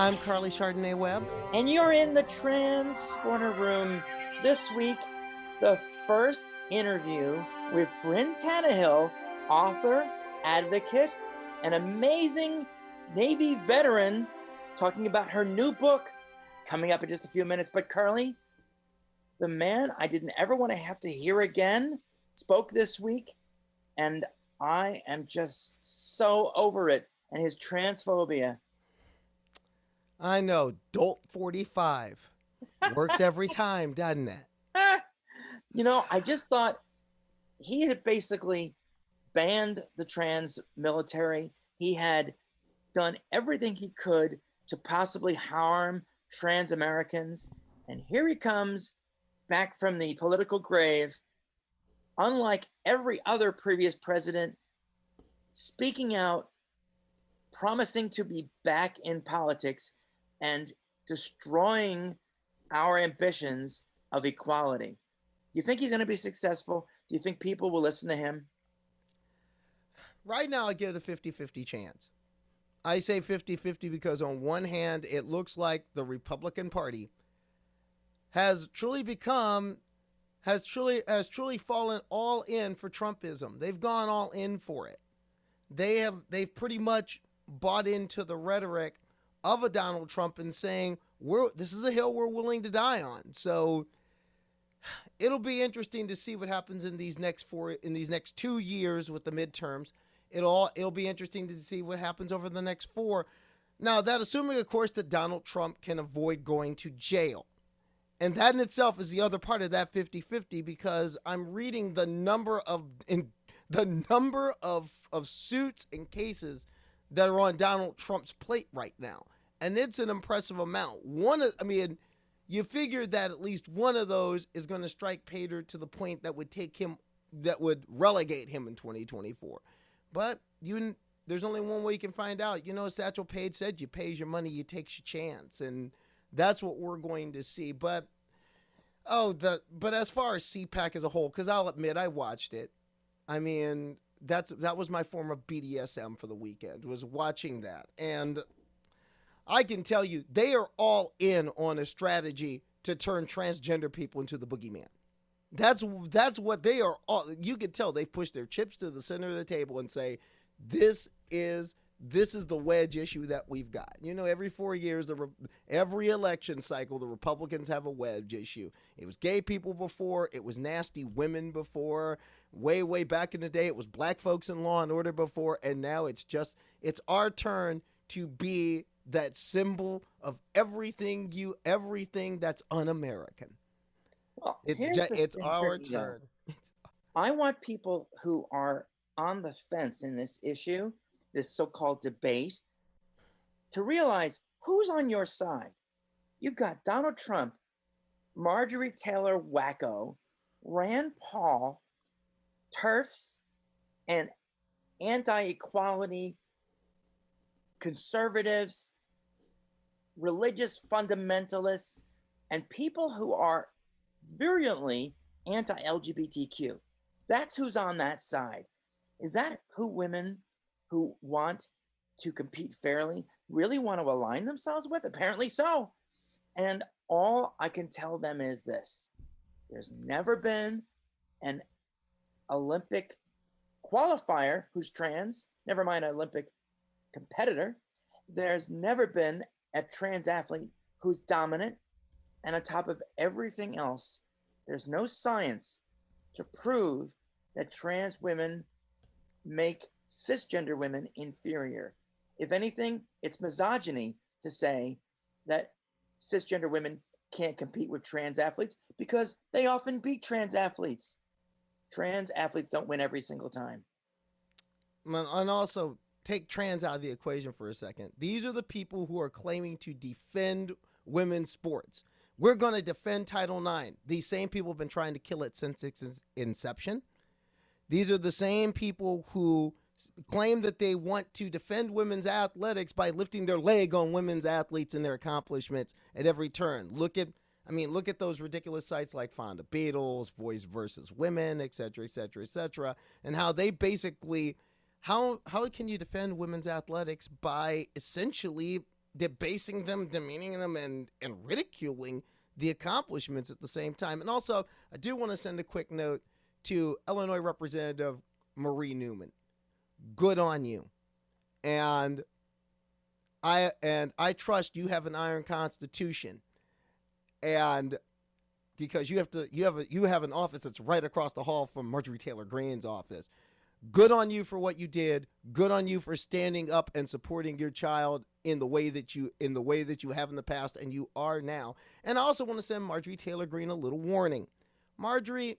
I'm Carly Chardonnay Webb. And you're in the Transporter Room. This week, the first interview with Bryn Tannehill, author, advocate, an amazing Navy veteran, talking about her new book. It's coming up in just a few minutes. But Carly, the man I didn't ever want to have to hear again spoke this week, and I am just so over it and his transphobia. I know, Dolt 45. Works every time, doesn't it? You know, I just thought he had basically banned the trans military. He had done everything he could to possibly harm trans Americans. And here he comes back from the political grave, unlike every other previous president, speaking out, promising to be back in politics, and destroying our ambitions of equality. Do you think he's going to be successful? Do you think people will listen to him? Right now, I give it a 50-50 chance. I say 50-50 because on one hand, it looks like the Republican Party has truly fallen all in for Trumpism. They've gone all in for it. They've pretty much bought into the rhetoric of a Donald Trump and saying, this is a hill we're willing to die on. So it'll be interesting to see what happens in these next 2 years with the midterms. It'll be interesting to see what happens over the next four. Now, that assuming, of course, that Donald Trump can avoid going to jail. And that in itself is the other part of that 50-50, because I'm reading the number of suits and cases that are on Donald Trump's plate right now. And it's an impressive amount. You figure that at least one of those is going to strike Pater to the point that would relegate him in 2024. But there's only one way you can find out. You know, Satchel Paige said, you pays your money, you takes your chance. And that's what we're going to see. But, but as far as CPAC as a whole, because I'll admit I watched it. I mean, that was my form of BDSM for the weekend, was watching that. And I can tell you, they are all in on a strategy to turn transgender people into the boogeyman. That's what they are all. You can tell they push their chips to the center of the table and say, this is the wedge issue that we've got. You know, every 4 years, every election cycle, the Republicans have a wedge issue. It was gay people before. It was nasty women before. Way, way back in the day, it was black folks in Law and Order before. And now it's our turn to be that symbol of everything that's un-American. Well, it's our turn. I want people who are on the fence in this issue, this so-called debate, to realize who's on your side. You've got Donald Trump, Marjorie Taylor Wacko, Rand Paul, TERFs, and anti-equality conservatives, religious fundamentalists, and people who are virulently anti-LGBTQ. That's who's on that side. Is that who women who want to compete fairly really want to align themselves with? Apparently so. And all I can tell them is this: there's never been an Olympic qualifier who's trans, never mind an Olympic competitor. There's never been a trans athlete who's dominant. And on top of everything else, there's no science to prove that trans women make cisgender women inferior. If anything, it's misogyny to say that cisgender women can't compete with trans athletes because they often beat trans athletes. Trans athletes don't win every single time. And also, take trans out of the equation for a second. These are the people who are claiming to defend women's sports. We're going to defend Title IX. These same people have been trying to kill it since its inception. These are the same people who claim that they want to defend women's athletics by lifting their leg on women's athletes and their accomplishments at every turn. Look at those ridiculous sites like Fonda Beatles, Voice versus Women, et cetera, et cetera, et cetera, and how they basically, how can you defend women's athletics by essentially debasing them, demeaning them, and ridiculing the accomplishments at the same time. And also, I do want to send a quick note to Illinois Representative Marie Newman. Good on you. And I trust you have an iron constitution, and because you have an office that's right across the hall from Marjorie Taylor Greene's office. Good on you for what you did. Good on you for standing up and supporting your child in the way that you have in the past and you are now. And I also want to send Marjorie Taylor Greene a little warning. Marjorie,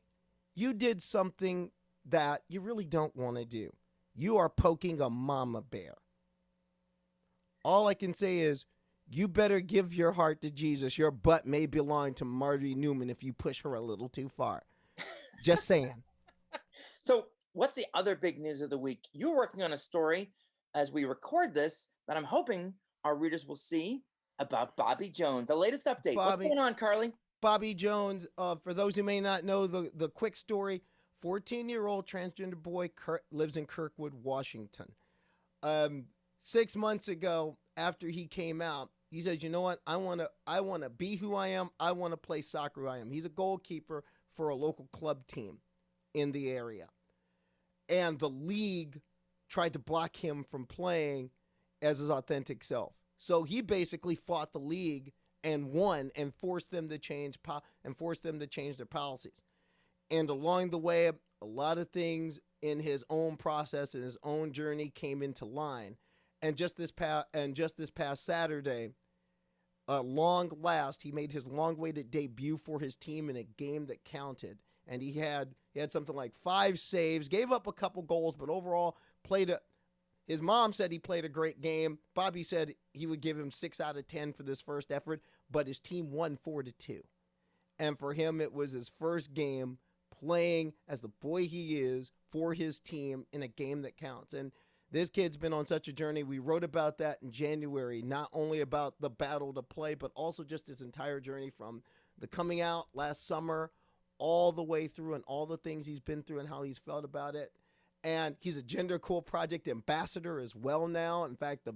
you did something that you really don't want to do. You are poking a mama bear. All I can say is you better give your heart to Jesus. Your butt may belong to Marty Newman if you push her a little too far. Just saying. So what's the other big news of the week? You're working on a story as we record this that I'm hoping our readers will see about Bobby Jones. The latest update. What's going on, Carly? Bobby Jones, for those who may not know the quick story, 14-year-old transgender boy lives in Kirkwood, Washington. 6 months ago, after he came out, he says, you know what? I want to be who I am. I want to play soccer who I am. He's a goalkeeper for a local club team in the area. And the league tried to block him from playing as his authentic self. So he basically fought the league and won and forced them to change their policies. And along the way, a lot of things in his own process and his own journey came into line. And just this past Saturday, at long last, he made his long-awaited debut for his team in a game that counted. And he had something like 5 saves, gave up a couple goals, but overall his mom said he played a great game. Bobby said he would give him 6 out of 10 for this first effort, but his team won 4-2. And for him, it was his first game playing as the boy he is for his team in a game that counts. And this kid's been on such a journey. We wrote about that in January, not only about the battle to play, but also just his entire journey from the coming out last summer all the way through and all the things he's been through and how he's felt about it. And he's a Gender Cool Project ambassador as well now. In fact, a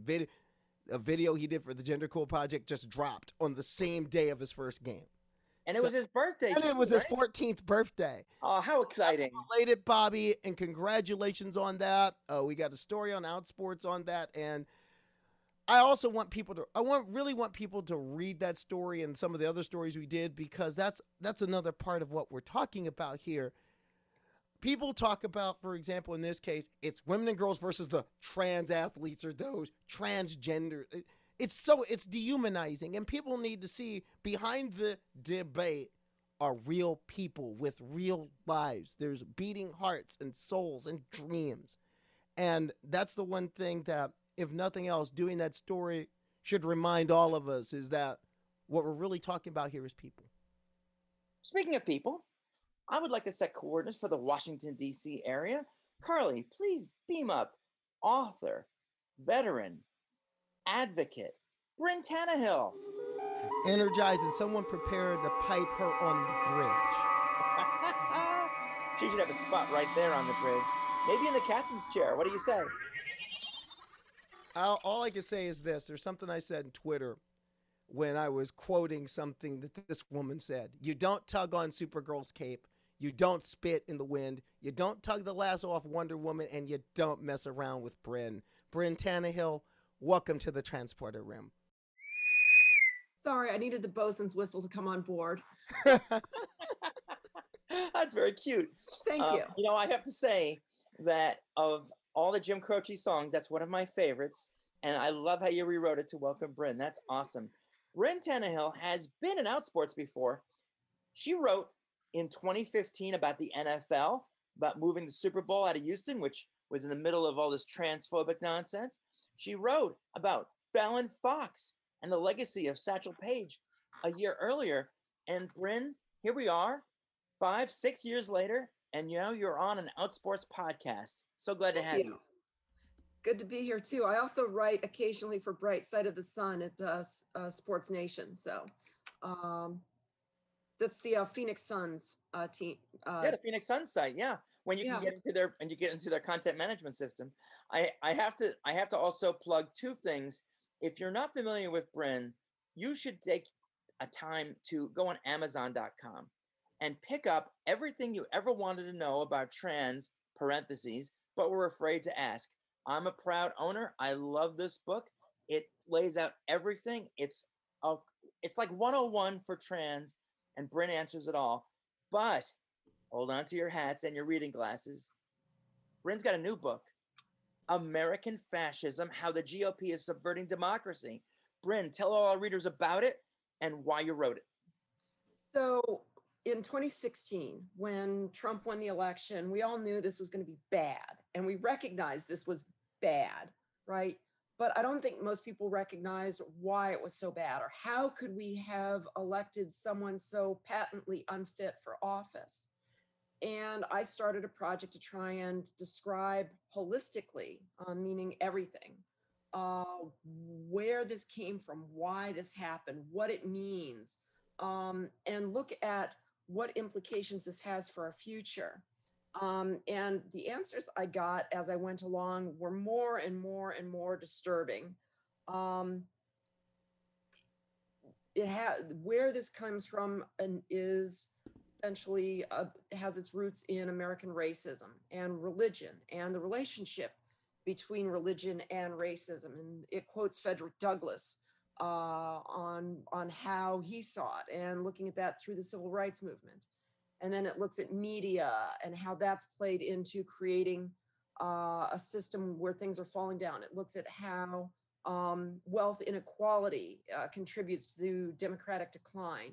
video he did for the Gender Cool Project just dropped on the same day of his first game. And so, it was his birthday. And it was his 14th birthday. Oh, how exciting. Related, Bobby, and congratulations on that. We got a story on Outsports on that. And I also want people to I really want people to read that story and some of the other stories we did, because that's another part of what we're talking about here. People talk about, for example, in this case, it's women and girls versus the trans athletes or those transgender. It's dehumanizing, and people need to see behind the debate are real people with real lives. There's beating hearts and souls and dreams. And that's the one thing that, if nothing else, doing that story should remind all of us, is that what we're really talking about here is people. Speaking of people, I would like to set coordinates for the Washington, D.C. area. Carly, please beam up author, veteran, advocate, Bryn Tannehill. Energized and someone prepared to pipe her on the bridge. She should have a spot right there on the bridge. Maybe in the captain's chair. What do you say? All I can say is this. There's something I said on Twitter when I was quoting something that this woman said. You don't tug on Supergirl's cape. You don't spit in the wind. You don't tug the lasso off Wonder Woman, and you don't mess around with Bryn. Bryn Tannehill, welcome to the transporter room. Sorry, I needed the bosun's whistle to come on board. That's very cute. Thank you. You know, I have to say that of all the Jim Croce songs, that's one of my favorites. And I love how you rewrote it to welcome Bryn. That's awesome. Bryn Tannehill has been in Outsports before. She wrote in 2015 about the NFL, about moving the Super Bowl out of Houston, which was in the middle of all this transphobic nonsense. She wrote about Fallon Fox and the legacy of Satchel Paige a year earlier. And Bryn, here we are, 5-6 years later, and you know you're on an Outsports podcast. So glad to have you. Good to be here too. I also write occasionally for Bright Side of the Sun at Sports Nation. So that's the Phoenix Suns team. The Phoenix Suns site. Yeah, when you can get into their content management system. I have to also plug two things. If you're not familiar with Bryn, you should take a time to go on Amazon.com and pick up Everything You Ever Wanted to Know About Trans, parentheses, But Were Afraid to Ask. I'm a proud owner. I love this book. It lays out everything. It's like 101 for trans, and Bryn answers it all. But hold on to your hats and your reading glasses. Bryn's got a new book, American Fascism, How the GOP is Subverting Democracy. Bryn, tell all our readers about it and why you wrote it. So in 2016, when Trump won the election, we all knew this was going to be bad. And we recognized this was bad, right? But I don't think most people recognize why it was so bad, or how could we have elected someone so patently unfit for office? And I started a project to try and describe holistically, meaning everything, where this came from, why this happened, what it means, and look at what implications this has for our future. And the answers I got as I went along were more and more and more disturbing. Where this comes from and is essentially has its roots in American racism and religion and the relationship between religion and racism. And it quotes Frederick Douglass on how he saw it, and looking at that through the civil rights movement. And then it looks at media and how that's played into creating a system where things are falling down. It looks at how wealth inequality contributes to democratic decline.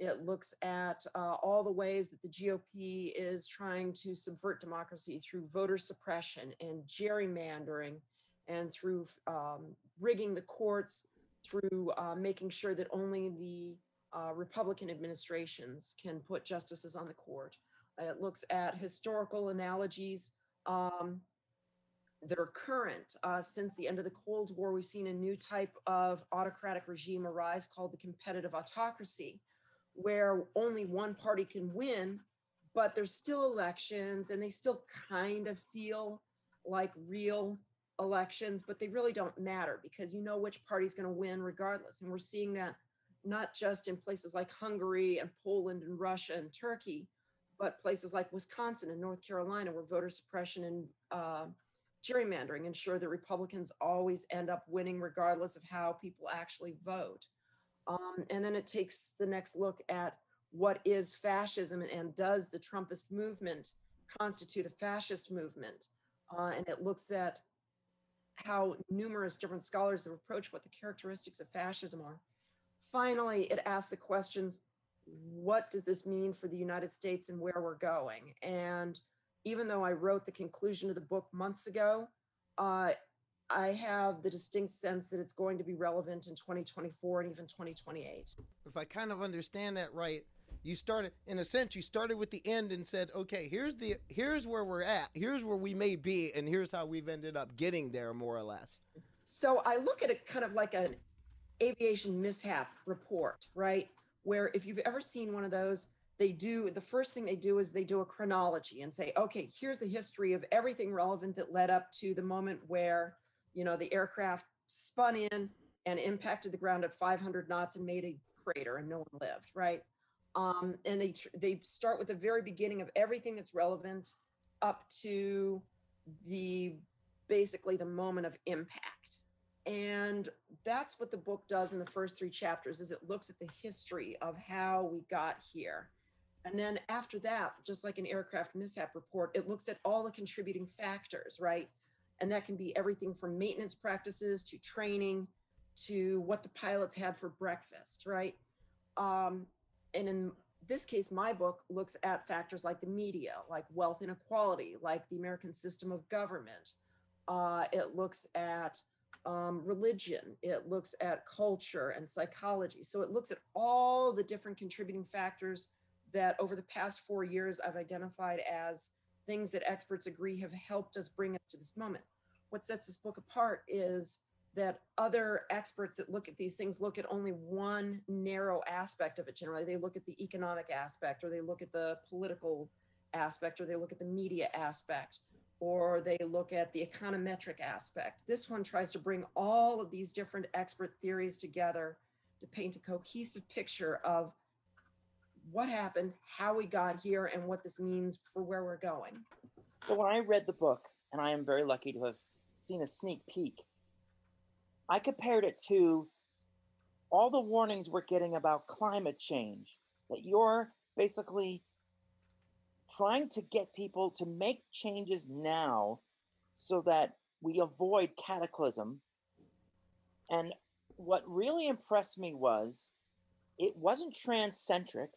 It looks at all the ways that the GOP is trying to subvert democracy through voter suppression and gerrymandering, and through rigging the courts, through making sure that only the Republican administrations can put justices on the court. It looks at historical analogies that are current. Since the end of the Cold War, we've seen a new type of autocratic regime arise called the competitive autocracy, where only one party can win, but there's still elections, and they still kind of feel like real elections, but they really don't matter, because you know which party's going to win regardless. And we're seeing that not just in places like Hungary and Poland and Russia and Turkey, but places like Wisconsin and North Carolina, where voter suppression and gerrymandering ensure that Republicans always end up winning regardless of how people actually vote. And then it takes the next look at what is fascism, and does the Trumpist movement constitute a fascist movement? And it looks at how numerous different scholars have approached what the characteristics of fascism are. Finally, it asks the questions, what does this mean for the United States and where we're going? And even though I wrote the conclusion of the book months ago, I have the distinct sense that it's going to be relevant in 2024 and even 2028. If I kind of understand that right, you started, in a sense, you started with the end and said, okay, here's where we're at, here's where we may be, and here's how we've ended up getting there, more or less. So I look at it kind of like an aviation mishap report, right? Where if you've ever seen one of those, the first thing they do is they do a chronology and say, okay, here's the history of everything relevant that led up to the moment where, you know, the aircraft spun in and impacted the ground at 500 knots and made a crater and no one lived, right? And they start with the very beginning of everything that's relevant up to basically the moment of impact. And that's what the book does in the first three chapters, is it looks at the history of how we got here. And then after that, just like an aircraft mishap report, it looks at all the contributing factors, right? And that can be everything from maintenance practices to training to what the pilots had for breakfast, right? And in this case, my book looks at factors like the media, like wealth inequality, like the American system of government. It looks at religion, it looks at culture and psychology. So it looks at all the different contributing factors that over the past 4 years I've identified as things that experts agree have helped us bring us to this moment. What sets this book apart is that other experts that look at these things look at only one narrow aspect of it. Generally, they look at the economic aspect, or they look at the political aspect, or they look at the media aspect, or they look at the econometric aspect. This one tries to bring all of these different expert theories together to paint a cohesive picture of what happened, how we got here, and what this means for where we're going. So when I read the book, and I am very lucky to have seen a sneak peek, I compared it to all the warnings we're getting about climate change, that you're basically trying to get people to make changes now so that we avoid cataclysm. And what really impressed me was it wasn't trans-centric,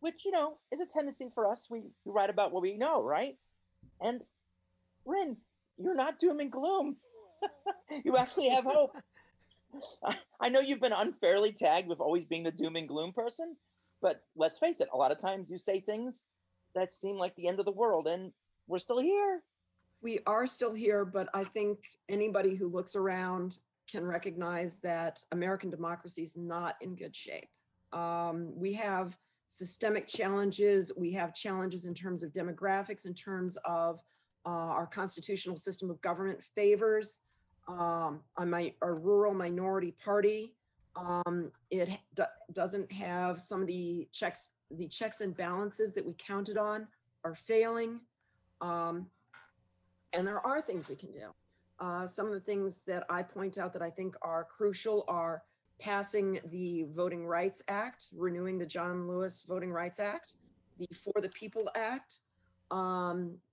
which, you know, is a tendency for us. We write about what we know, right? And Bryn, you're not doom and gloom. You actually have hope. I know you've been unfairly tagged with always being the doom and gloom person, but let's face it, a lot of times you say things that seem like the end of the world, and we're still here. We are still here, but I think anybody who looks around can recognize that American democracy is not in good shape. We have systemic challenges. We have challenges in terms of demographics, in terms of our constitutional system of government favors our rural minority party. It doesn't have some of the checks and balances that we counted on are failing. And there are things we can do. Some of the things that I point out that I think are crucial are passing the Voting Rights Act, renewing the John Lewis Voting Rights Act, the For the People Act,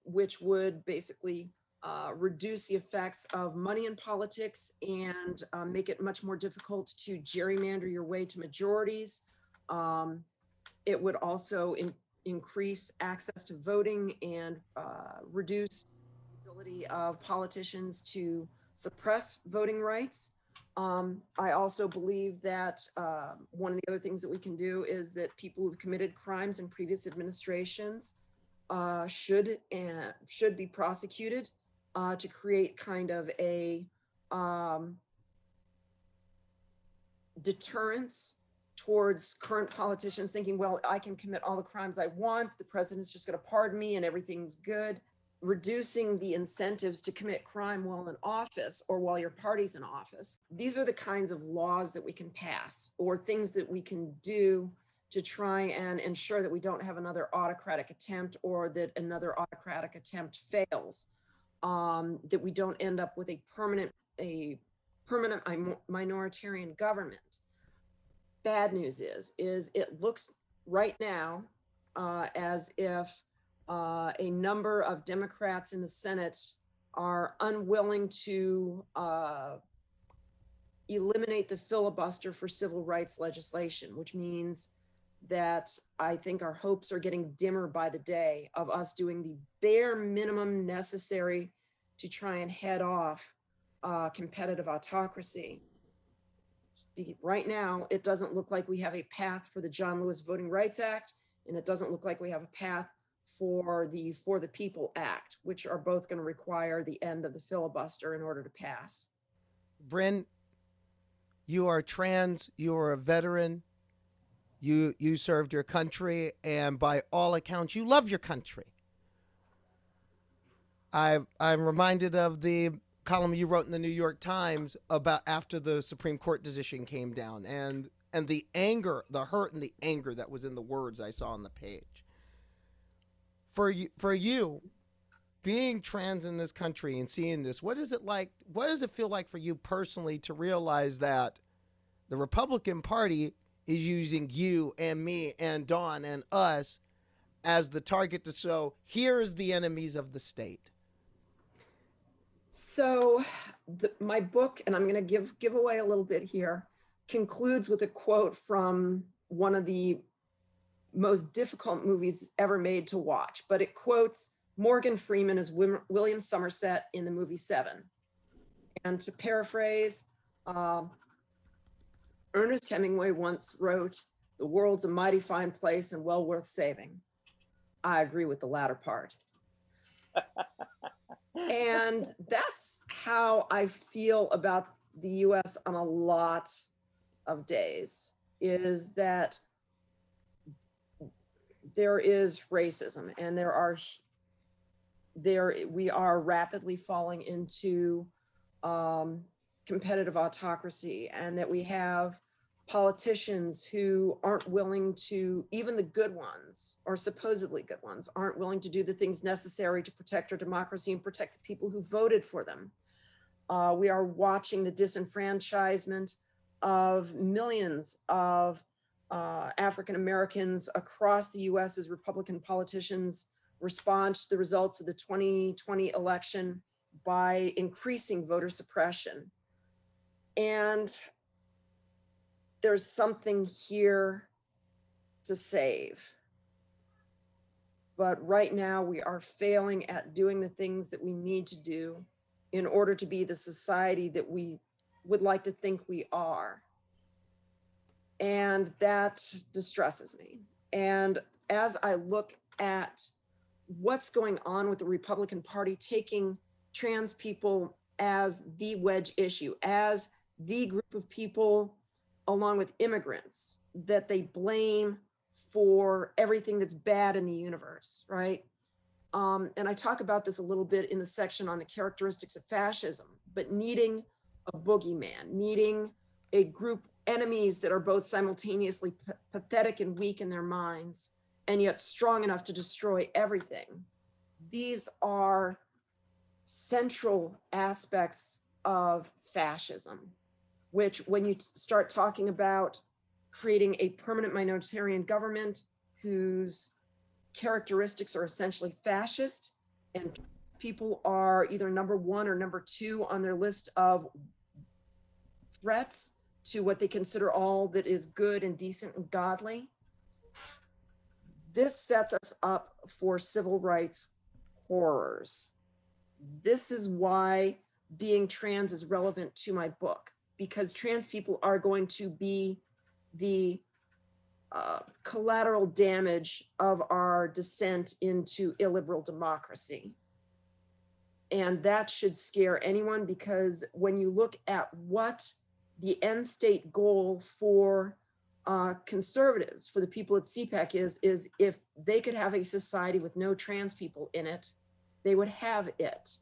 which would basically reduce the effects of money in politics and make it much more difficult to gerrymander your way to majorities. It would also increase access to voting and reduce the ability of politicians to suppress voting rights. I also believe that one of the other things that we can do is that people who've committed crimes in previous administrations should be prosecuted to create kind of a deterrence towards current politicians thinking, well, I can commit all the crimes I want, the president's just going to pardon me and everything's good. Reducing the incentives to commit crime while in office or while your party's in office. These are the kinds of laws that we can pass or things that we can do to try and ensure that we don't have another autocratic attempt or that another autocratic attempt fails, that we don't end up with a permanent minoritarian government. Bad news is it looks right now as if a number of Democrats in the Senate are unwilling to eliminate the filibuster for civil rights legislation, which means that I think our hopes are getting dimmer by the day of us doing the bare minimum necessary to try and head off competitive autocracy. Right now, it doesn't look like we have a path for the John Lewis Voting Rights Act, and it doesn't look like we have a path for the People Act, which are both going to require the end of the filibuster in order to pass. Bryn, you are trans, you are a veteran, you served your country, and by all accounts, you love your country. I'm reminded of the column you wrote in the New York Times about after the Supreme Court decision came down and the anger, the hurt and the anger that was in the words I saw on the page. For you, being trans in this country and seeing this, what is it like? What does it feel like for you personally to realize that the Republican Party is using you and me and Dawn and us as the target to show here is the enemies of the state? So my book, and I'm going to give away a little bit here, concludes with a quote from one of the most difficult movies ever made to watch. But it quotes Morgan Freeman as William Somerset in the movie Seven. And to paraphrase, Ernest Hemingway once wrote, "The world's a mighty fine place and well worth saving." I agree with the latter part. And that's how I feel about the US on a lot of days, is that there is racism and there are we are rapidly falling into competitive autocracy, and that we have politicians who aren't willing to, even the good ones, or supposedly good ones, aren't willing to do the things necessary to protect our democracy and protect the people who voted for them. We are watching the disenfranchisement of millions of African Americans across the US as Republican politicians respond to the results of the 2020 election by increasing voter suppression. And there's something here to save. But right now we are failing at doing the things that we need to do in order to be the society that we would like to think we are. And that distresses me. And as I look at what's going on with the Republican Party taking trans people as the wedge issue, as the group of people along with immigrants that they blame for everything that's bad in the universe, right? And I talk about this a little bit in the section on the characteristics of fascism, but needing a boogeyman, needing a group enemies that are both simultaneously pathetic and weak in their minds, and yet strong enough to destroy everything. These are central aspects of fascism, which when you start talking about creating a permanent minoritarian government whose characteristics are essentially fascist, and people are either #1 or #2 on their list of threats to what they consider all that is good and decent and godly. This sets us up for civil rights horrors. This is why being trans is relevant to my book, because trans people are going to be the collateral damage of our descent into illiberal democracy. And that should scare anyone, because when you look at what the end state goal for conservatives, for the people at CPAC is if they could have a society with no trans people in it, they would have it.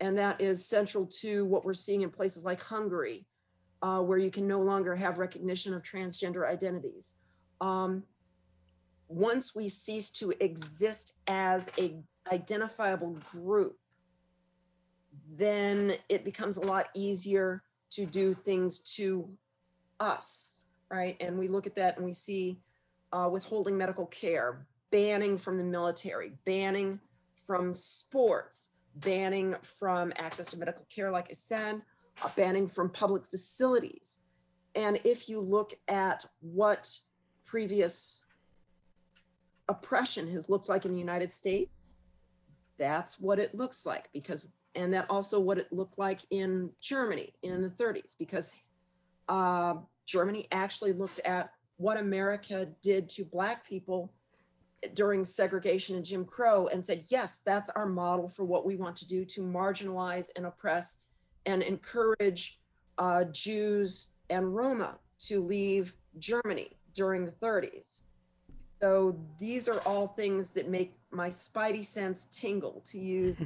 And that is central to what we're seeing in places like Hungary, where you can no longer have recognition of transgender identities. Once we cease to exist as an identifiable group, then it becomes a lot easier to do things to us, right? And we look at that and we see withholding medical care, banning from the military, banning from sports, banning from access to medical care, like I said, banning from public facilities. And if you look at what previous oppression has looked like in the United States, that's what it looks like, because, and that also what it looked like in Germany in the 30s, because Germany actually looked at what America did to Black people during segregation and Jim Crow and said, yes, that's our model for what we want to do to marginalize and oppress and encourage Jews and Roma to leave Germany during the 30s. So these are all things that make my spidey sense tingle, to use.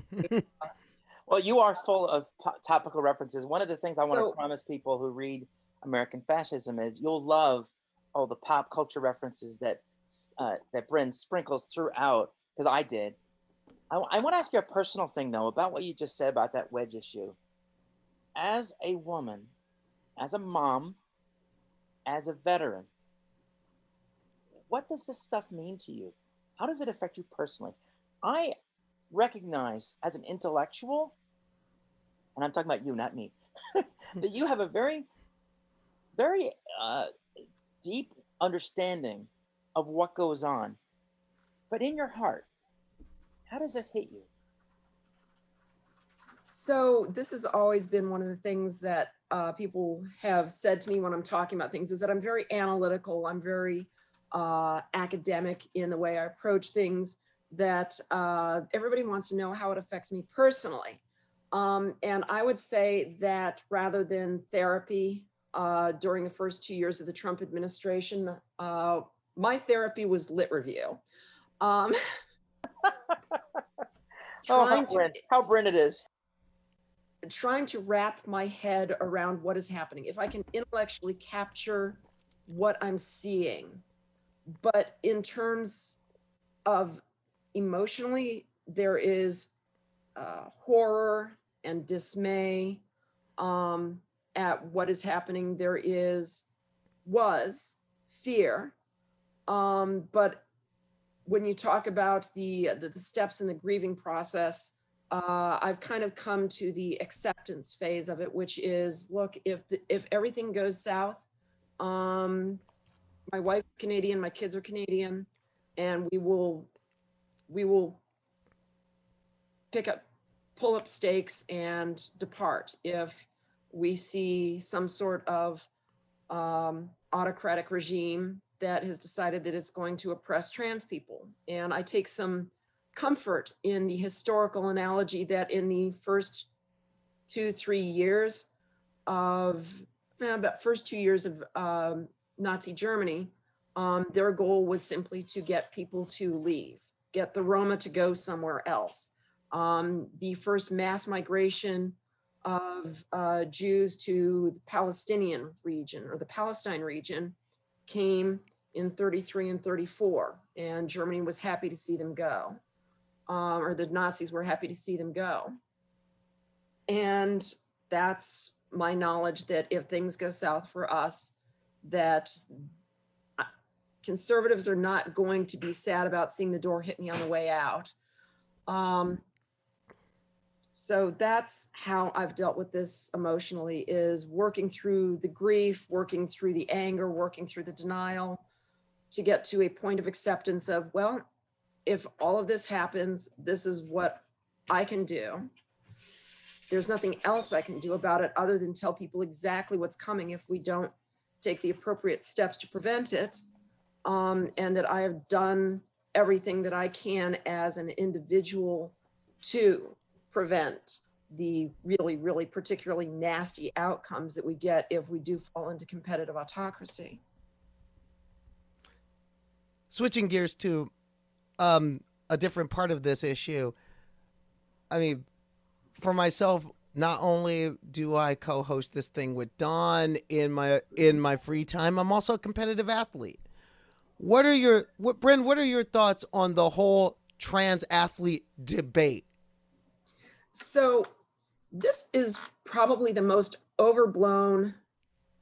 Well, you are full of topical references. One of the things I want to promise people who read American Fascism is you'll love all the pop culture references that that Bryn sprinkles throughout, because I did. I want to ask you a personal thing though about what you just said about that wedge issue. As a woman, as a mom, as a veteran, what does this stuff mean to you? How does it affect you personally? I recognize as an intellectual, and I'm talking about you, not me, that you have a very, very deep understanding of what goes on, but in your heart, how does this hit you? So this has always been one of the things that people have said to me when I'm talking about things, is that I'm very analytical, I'm very academic in the way I approach things, that everybody wants to know how it affects me personally. And I would say that rather than therapy during the first 2 years of the Trump administration, my therapy was lit review. Trying to wrap my head around what is happening. If I can intellectually capture what I'm seeing, but in terms of emotionally, there is horror and dismay at what is happening. There was fear, but when you talk about the steps in the grieving process, I've kind of come to the acceptance phase of it, which is, look, if everything goes south, my wife's Canadian, my kids are Canadian, and we will pull up stakes and depart if we see some sort of autocratic regime that has decided that it's going to oppress trans people. And I take some comfort in the historical analogy that in the first 2-3 years of Nazi Germany, their goal was simply to get people to leave, get the Roma to go somewhere else. The first mass migration of Jews to the Palestinian region or the Palestine region came in 33 and 34, and Germany was happy to see them go, or the Nazis were happy to see them go. And that's my knowledge, that if things go south for us, that conservatives are not going to be sad about seeing the door hit me on the way out. So that's how I've dealt with this emotionally, is working through the grief, working through the anger, working through the denial to get to a point of acceptance of, well, if all of this happens, this is what I can do. There's nothing else I can do about it other than tell people exactly what's coming if we don't take the appropriate steps to prevent it, and that I have done everything that I can as an individual to prevent the really, really particularly nasty outcomes that we get if we do fall into competitive autocracy. Switching gears to a different part of this issue, I mean, for myself, not only do I co-host this thing with Don in my free time, I'm also a competitive athlete. Bryn, what are your thoughts on the whole trans athlete debate? So this is probably the most overblown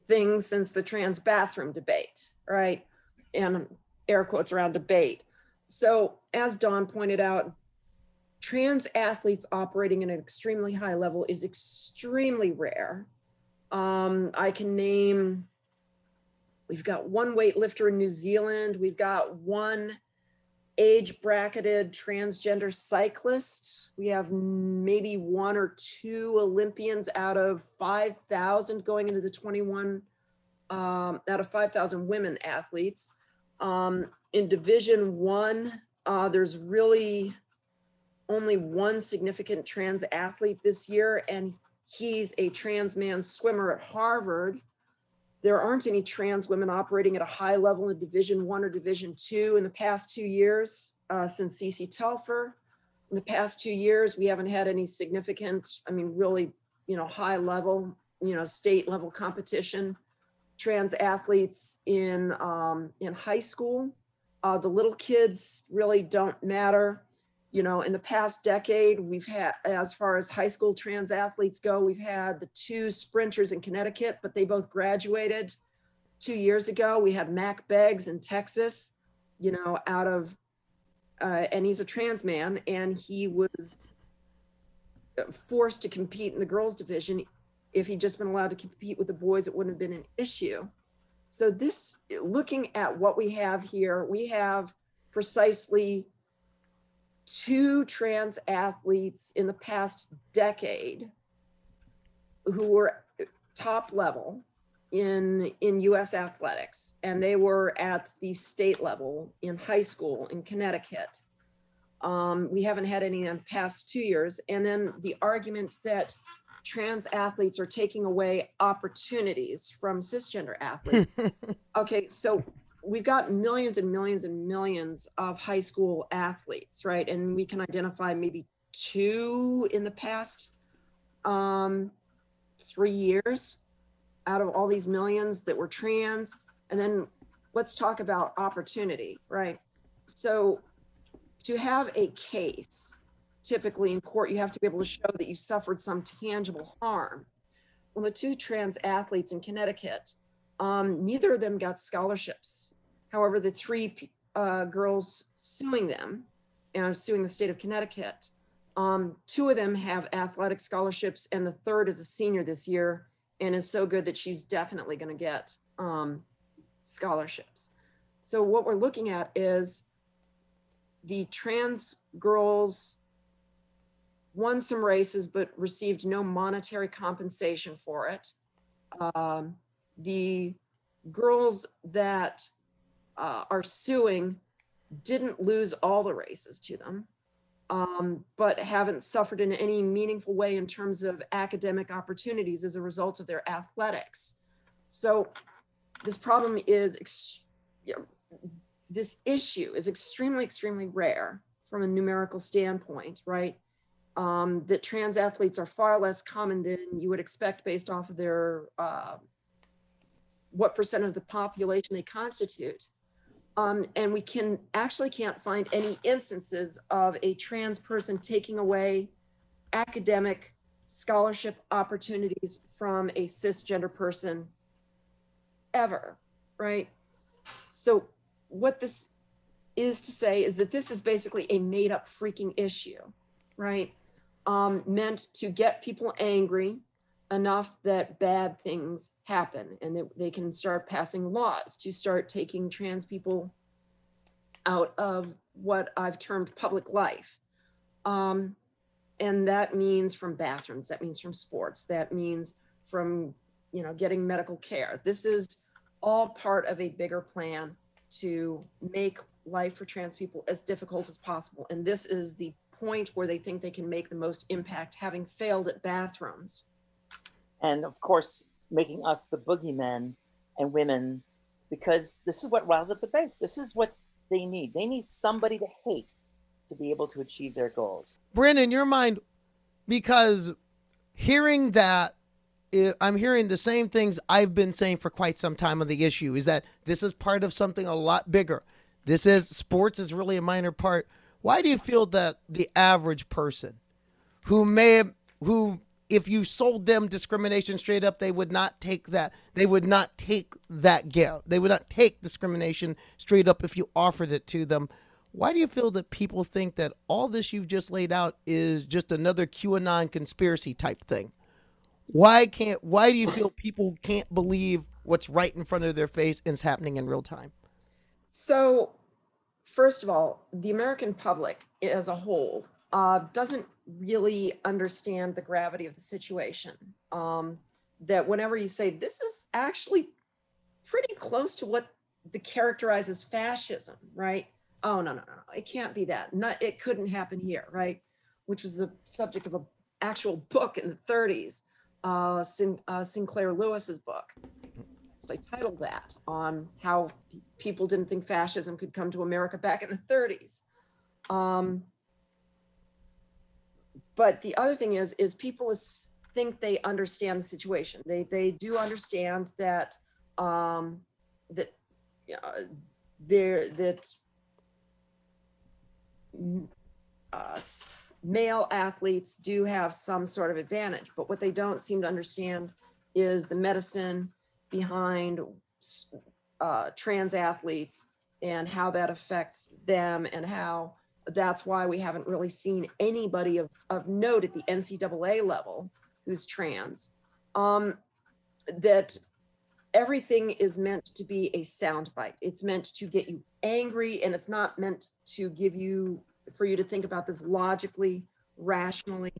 thing since the trans bathroom debate, right? And air quotes around debate. So as Don pointed out, trans athletes operating at an extremely high level is extremely rare. I can name, we've got one weightlifter in New Zealand. We've got one age bracketed transgender cyclist. We have maybe one or two Olympians out of 5,000 going into the 21, out of 5,000 women athletes. In Division I, there's really only one significant trans athlete this year, and he's a trans man swimmer at Harvard. There aren't any trans women operating at a high level in Division I or Division II in the past 2 years, since Cece Telfer. In the past 2 years, we haven't had any significant, really, high level, state level competition. Trans athletes in high school, the little kids really don't matter. In the past decade, we've had, as far as high school trans athletes go, we've had the two sprinters in Connecticut, but they both graduated 2 years ago. We had Mac Beggs in Texas, out of, and he's a trans man, and he was forced to compete in the girls division. If he'd just been allowed to compete with the boys, it wouldn't have been an issue. So this, looking at what we have here, we have precisely two trans athletes in the past decade who were top level in US athletics, and they were at the state level in high school in Connecticut. We haven't had any in the past 2 years. And then the argument that trans athletes are taking away opportunities from cisgender athletes. Okay, so we've got millions and millions and millions of high school athletes, right? And we can identify maybe two in the past 3 years out of all these millions that were trans. And then let's talk about opportunity, right? So to have a case, typically in court, you have to be able to show that you suffered some tangible harm. Well, the two trans athletes in Connecticut, neither of them got scholarships. However, the three girls suing them, suing the state of Connecticut, two of them have athletic scholarships, and the third is a senior this year and is so good that she's definitely going to get scholarships. So what we're looking at is the trans girls won some races but received no monetary compensation for it. The girls that are suing didn't lose all the races to them, but haven't suffered in any meaningful way in terms of academic opportunities as a result of their athletics. So this problem is, this issue is extremely, extremely rare from a numerical standpoint, right? That trans athletes are far less common than you would expect based off of their, what percent of the population they constitute. And we can't find any instances of a trans person taking away academic scholarship opportunities from a cisgender person ever, right? So what this is to say is that this is basically a made up freaking issue, right? Meant to get people angry enough that bad things happen and that they can start passing laws to start taking trans people out of what I've termed public life. And that means from bathrooms, that means from sports, that means from, you know, getting medical care. This is all part of a bigger plan to make life for trans people as difficult as possible. And this is the point where they think they can make the most impact, having failed at bathrooms. And of course, making us the boogeymen and women, because this is what riles up the base. This is what they need. They need somebody to hate to be able to achieve their goals. Bryn, in your mind, because hearing that, I'm hearing the same things I've been saying for quite some time on the issue, is that this is part of something a lot bigger. This is, sports is really a minor part. Why do you feel that the average person who if you sold them discrimination straight up, they would not take that. They would not take that gift. They would not take discrimination straight up if you offered it to them. Why do you feel that people think that all this you've just laid out is just another QAnon conspiracy type thing? Why do you feel people can't believe what's right in front of their face and is happening in real time? So, first of all, the American public as a whole doesn't really understand the gravity of the situation. That whenever you say, this is actually pretty close to what the characterizes fascism, right? Oh, no, it can't be that. It couldn't happen here, right? Which was the subject of an actual book in the 30s, Sinclair Lewis's book. They titled that on how people didn't think fascism could come to America back in the 30s. But the other thing is people think they understand the situation. They do understand that male athletes do have some sort of advantage. But what they don't seem to understand is the medicine behind trans athletes and how that affects them, and how that's why we haven't really seen anybody of note at the NCAA level who's trans, that everything is meant to be a soundbite. It's meant to get you angry, and it's not meant to for you to think about this logically, rationally,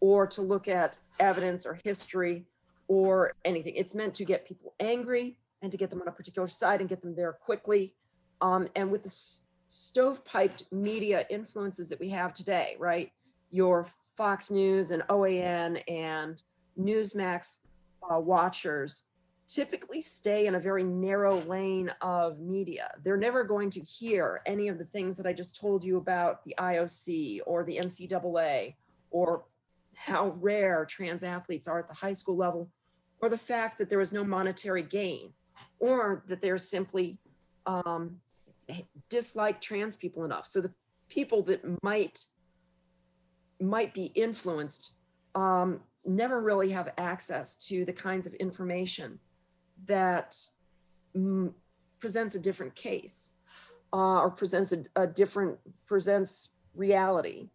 or to look at evidence or history or anything. It's meant to get people angry and to get them on a particular side and get them there quickly. And with the stovepiped media influences that we have today, right? Your Fox News and OAN and Newsmax watchers typically stay in a very narrow lane of media. They're never going to hear any of the things that I just told you about the IOC or the NCAA, or how rare trans athletes are at the high school level, or the fact that there is no monetary gain, or that they're simply dislike trans people enough. So the people that might be influenced never really have access to the kinds of information that presents a different case or presents presents reality.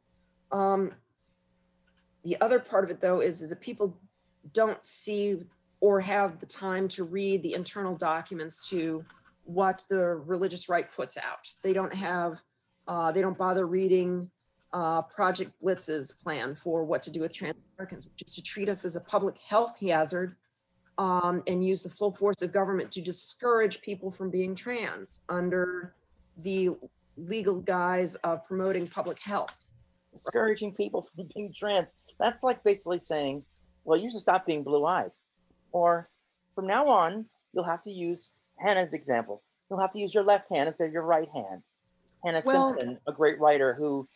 The other part of it, though, is that people don't see or have the time to read the internal documents to what the religious right puts out. They don't have, they don't bother reading Project Blitz's plan for what to do with trans Americans, which is to treat us as a public health hazard and use the full force of government to discourage people from being trans under the legal guise of promoting public health. Discouraging people from being trans. That's like basically saying, well, you should stop being blue-eyed. Or from now on, you'll have to use Hannah's example. You'll have to use your left hand instead of your right hand. Hannah Simpson, a great writer who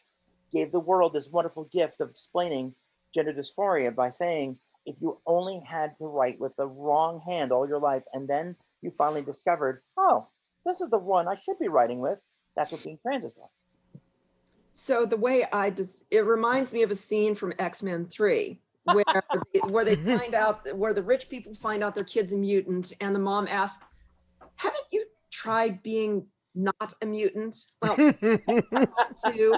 gave the world this wonderful gift of explaining gender dysphoria by saying, if you only had to write with the wrong hand all your life, and then you finally discovered, oh, this is the one I should be writing with, that's what being trans is like. So the way it reminds me of a scene from X-Men 3, where they find out, where the rich people find out their kid's a mutant, and the mom asks, haven't you tried being not a mutant? Well, could you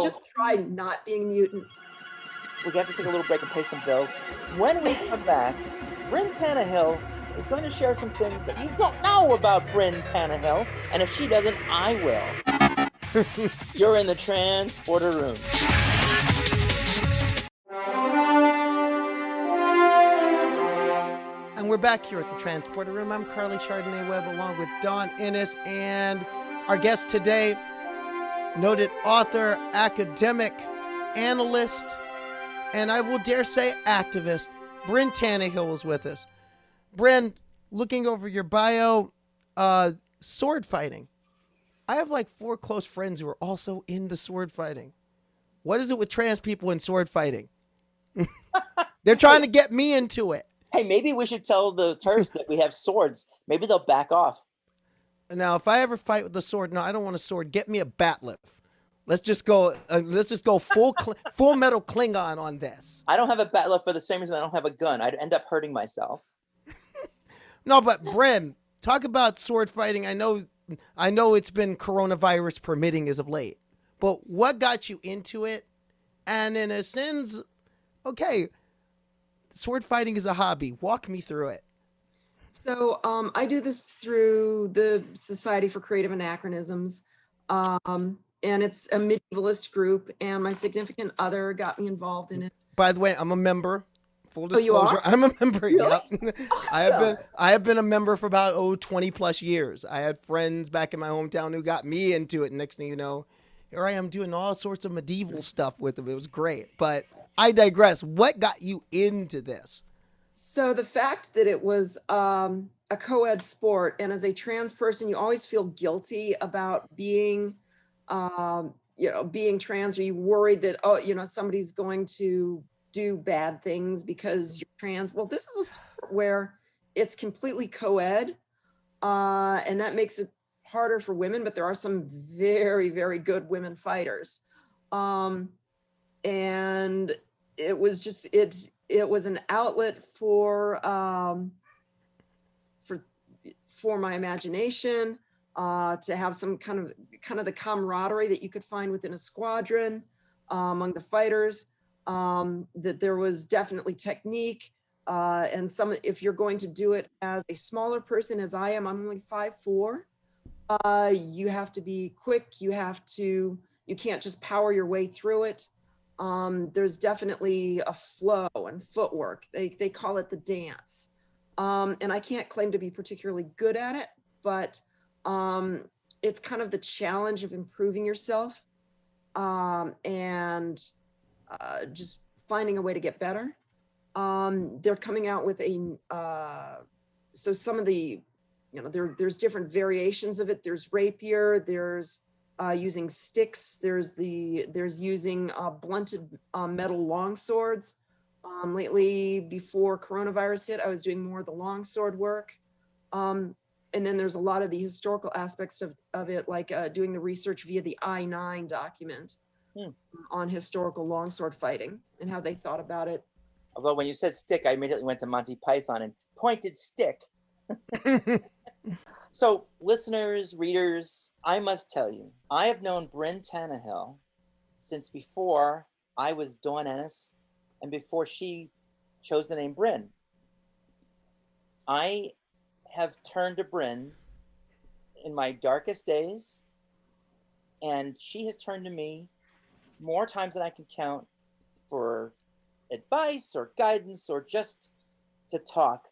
just try not being a mutant? We have to take a little break and pay some bills. When we come back, Bryn Tannehill is going to share some things that you don't know about Bryn Tannehill, and if she doesn't, I will. You're in the Transporter Room. And we're back here at the Transporter Room. I'm Carly Chardonnay Webb, along with Dawn Innes, and our guest today, noted author, academic, analyst, and I will dare say activist, Bryn Tannehill is with us. Bryn, looking over your bio, sword fighting. I have like 4 close friends who are also into sword fighting. What is it with trans people and sword fighting? They're trying to get me into it. Hey, maybe we should tell the turfs that we have swords. Maybe they'll back off. Now, if I ever fight with a sword, no, I don't want a sword. Get me a batleth. Let's just go full metal Klingon on this. I don't have a batleth for the same reason I don't have a gun. I'd end up hurting myself. No, but Bryn, talk about sword fighting. I know it's been coronavirus permitting as of late, but what got you into it? And in a sense, okay, sword fighting is a hobby. Walk me through it. So I do this through the Society for Creative Anachronisms, and it's a medievalist group, and my significant other got me involved in it. By the way, I'm a member. Full disclosure, oh, you are? I'm a member. Really? Yeah. Awesome. I have been a member for about 20 plus years. I had friends back in my hometown who got me into it, and next thing you know, here I am doing all sorts of medieval stuff with them. It was great, but I digress. What got you into this? So the fact that it was a co-ed sport, and as a trans person, you always feel guilty about being trans, or you worried that, somebody's going to do bad things because you're trans. Well, this is a sport where it's completely co-ed, and that makes it harder for women, but there are some very, very good women fighters. And it was just, it was an outlet for my imagination, to have some kind of the camaraderie that you could find within a squadron, among the fighters, that there was definitely technique. And if you're going to do it as a smaller person, as I am, I'm only 5'4", you have to be quick. You can't just power your way through it. There's definitely a flow and footwork. They call it the dance. And I can't claim to be particularly good at it, but it's kind of the challenge of improving yourself and just finding a way to get better. They're coming out with a, so some of the, you know, there's different variations of it. There's rapier, there's using sticks, there's using blunted metal longswords. Lately, before coronavirus hit, I was doing more of the longsword work. And then there's a lot of the historical aspects of it, like doing the research via the I-9 document on historical longsword fighting and how they thought about it. Although when you said stick, I immediately went to Monty Python and pointed stick. So listeners, readers, I must tell you, I have known Bryn Tannehill since before I was Dawn Ennis and before she chose the name Bryn. I have turned to Bryn in my darkest days, and she has turned to me more times than I can count for advice or guidance or just to talk.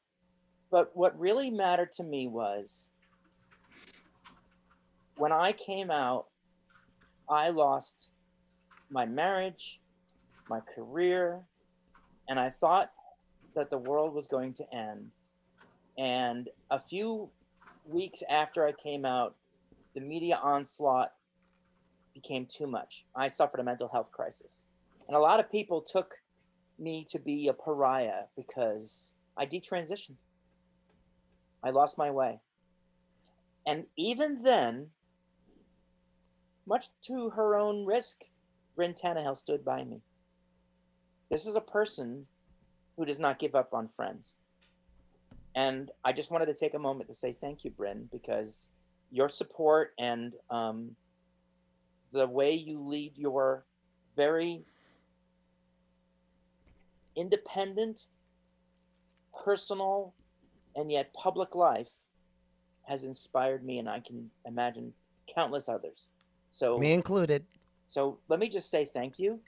But what really mattered to me was when I came out, I lost my marriage, my career, and I thought that the world was going to end. And a few weeks after I came out, the media onslaught became too much. I suffered a mental health crisis. And a lot of people took me to be a pariah because I detransitioned. I lost my way. And even then, much to her own risk, Bryn Tannehill stood by me. This is a person who does not give up on friends. And I just wanted to take a moment to say thank you, Bryn, because your support and the way you lead your very independent, personal, and yet public life has inspired me, and I can imagine countless others. So me included. So let me just say thank you,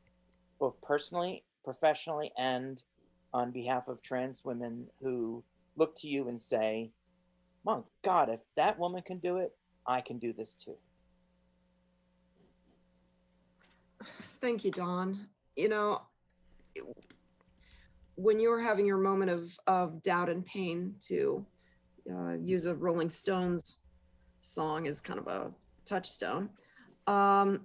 both personally, professionally, and on behalf of trans women who look to you and say, my God, if that woman can do it, I can do this too. Thank you, Dawn. You know, when you're having your moment of doubt and pain, to use a Rolling Stones song as kind of a touchstone, I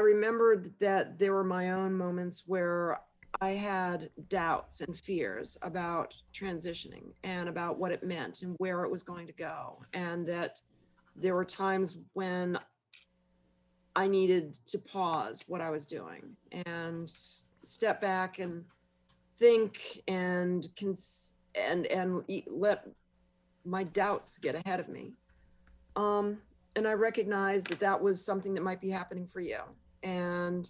remembered that there were my own moments where I had doubts and fears about transitioning and about what it meant and where it was going to go. And that there were times when I needed to pause what I was doing and step back and think and let my doubts get ahead of me. And I recognized that that was something that might be happening for you, and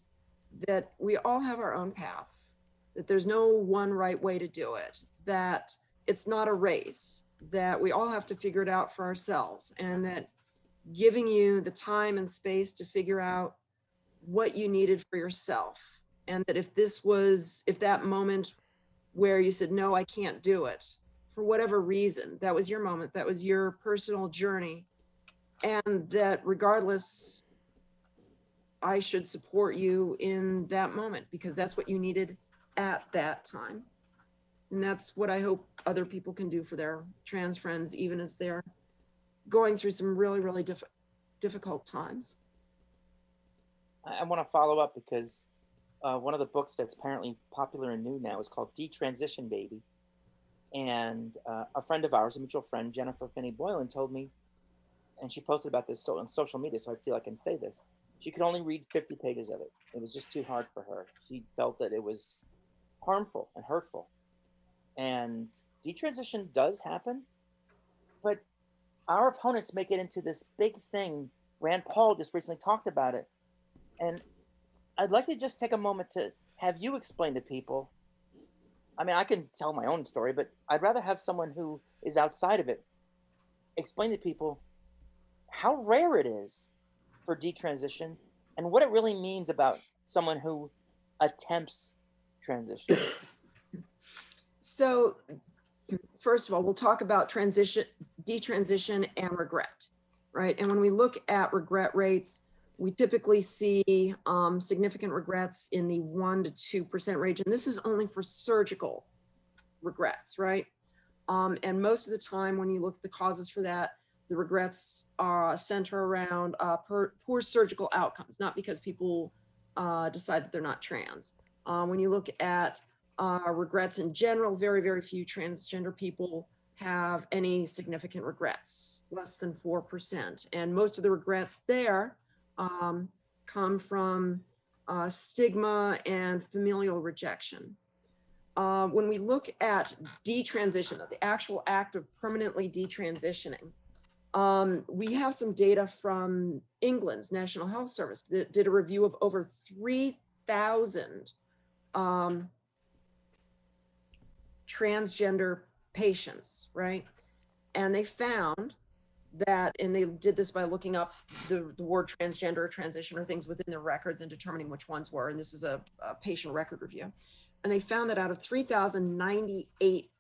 that we all have our own paths, that there's no one right way to do it, that it's not a race, that we all have to figure it out for ourselves, and that giving you the time and space to figure out what you needed for yourself. And that if that moment where you said, no, I can't do it, for whatever reason, that was your moment, that was your personal journey. And that regardless, I should support you in that moment because that's what you needed at that time. And that's what I hope other people can do for their trans friends, even as they're going through some really, really difficult times. I want to follow up because one of the books that's apparently popular and new now is called Detransition Baby. And a friend of ours, a mutual friend, Jennifer Finney Boylan, told me, and she posted about this on social media, so I feel I can say this. She could only read 50 pages of it. It was just too hard for her. She felt that it was harmful and hurtful. And detransition does happen, but our opponents make it into this big thing. Rand Paul just recently talked about it. And I'd like to just take a moment to have you explain to people. I mean, I can tell my own story, but I'd rather have someone who is outside of it explain to people how rare it is for detransition and what it really means about someone who attempts transition. So first of all, we'll talk about transition, detransition and regret, right? And when we look at regret rates, We typically see significant regrets in the 1% to 2% range, and this is only for surgical regrets, right? And most of the time when you look at the causes for that, the regrets center around poor surgical outcomes, not because people decide that they're not trans. When you look at regrets in general, very, very few transgender people have any significant regrets, less than 4%. And most of the regrets there come from stigma and familial rejection. When we look at detransition, the actual act of permanently detransitioning, we have some data from England's National Health Service that did a review of over 3,000 transgender patients, right? And they found that, and they did this by looking up the word transgender or transition or things within their records and determining which ones were, and this is a patient record review. And they found that out of 3,098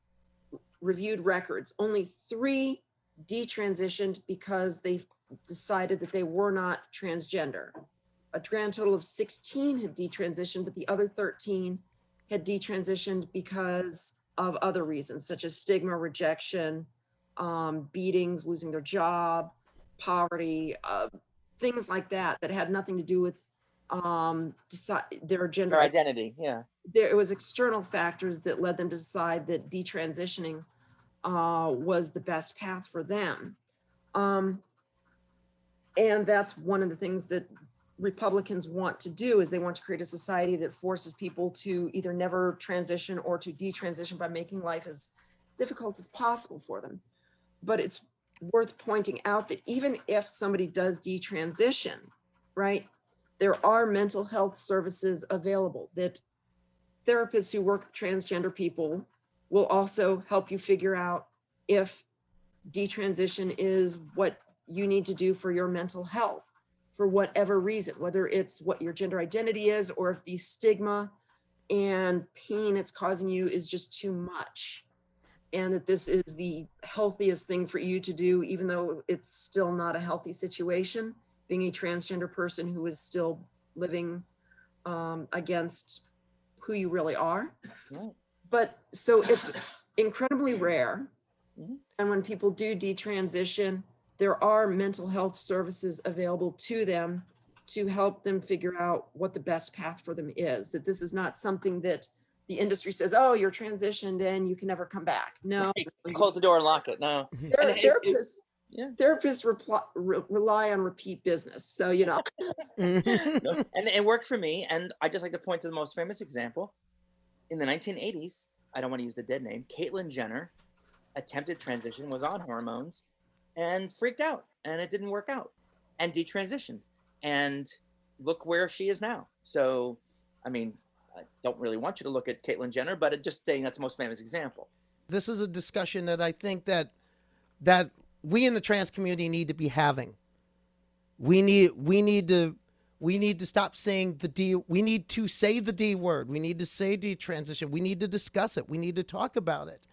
reviewed records, only 3 detransitioned because they decided that they were not transgender. A grand total of 16 had detransitioned, but the other 13 had detransitioned because of other reasons, such as stigma, rejection, beatings, losing their job, poverty, things like that, that had nothing to do with their gender identity. Yeah, it was external factors that led them to decide that detransitioning was the best path for them. And that's one of the things that Republicans want to do, is they want to create a society that forces people to either never transition or to detransition by making life as difficult as possible for them. But it's worth pointing out that even if somebody does detransition, right, there are mental health services available, that therapists who work with transgender people will also help you figure out if detransition is what you need to do for your mental health, for whatever reason, whether it's what your gender identity is, or if the stigma and pain it's causing you is just too much, and that this is the healthiest thing for you to do, even though it's still not a healthy situation, being a transgender person who is still living against who you really are. Right. But so it's incredibly rare. Mm-hmm. And when people do detransition, there are mental health services available to them to help them figure out what the best path for them is, that this is not something that the industry says, oh, you're transitioned and you can never come back. No. Right. Close the door and lock it. No. Therapists rely on repeat business. So, you know. And it worked for me. And I just like to point to the most famous example. In the 1980s, I don't want to use the dead name, Caitlyn Jenner attempted transition, was on hormones, and freaked out, and it didn't work out, and detransitioned, and look where she is now. So, I mean, I don't really want you to look at Caitlyn Jenner, but just saying that's the most famous example. This is a discussion that I think that we in the trans community need to be having. We need to stop saying the D. We need to say the D word. We need to say detransition. We need to discuss it. We need to talk about it.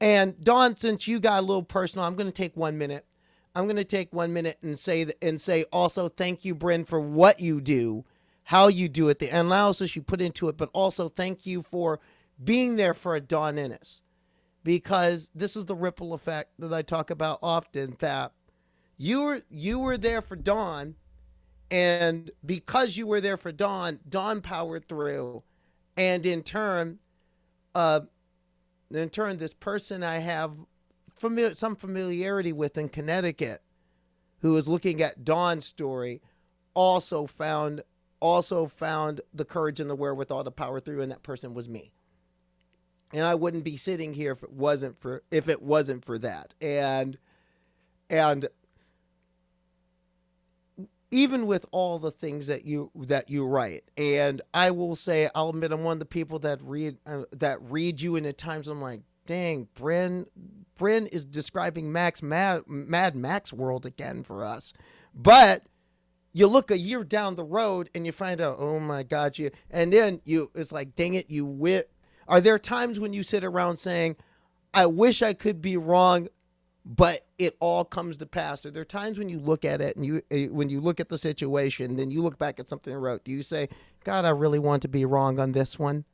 And Dawn, since you got a little personal, I'm going to take 1 minute. I'm going to take 1 minute and say also thank you, Bryn, for what you do, how you do it, the analysis you put into it, but also thank you for being there for Dawn Innes, because this is the ripple effect that I talk about often, that you were there for Dawn, and because you were there for Dawn, Dawn powered through, and in turn, this person I have some familiarity with in Connecticut, who is looking at Dawn's story, also found the courage and the wherewithal to power through, and that person was me. And I wouldn't be sitting here if it wasn't for that. And even with all the things that you write, and I will say, I'll admit, I'm one of the people that read you, and at times I'm like, dang, Bryn is describing Mad Max world again for us. But you look a year down the road and you find out, oh my God, it's like, dang it, you wit. Are there times when you sit around saying, I wish I could be wrong, But it all comes to pass. There are times when you look at it and when you look at the situation, then you look back at something I wrote. Do you say, God, I really want to be wrong on this one?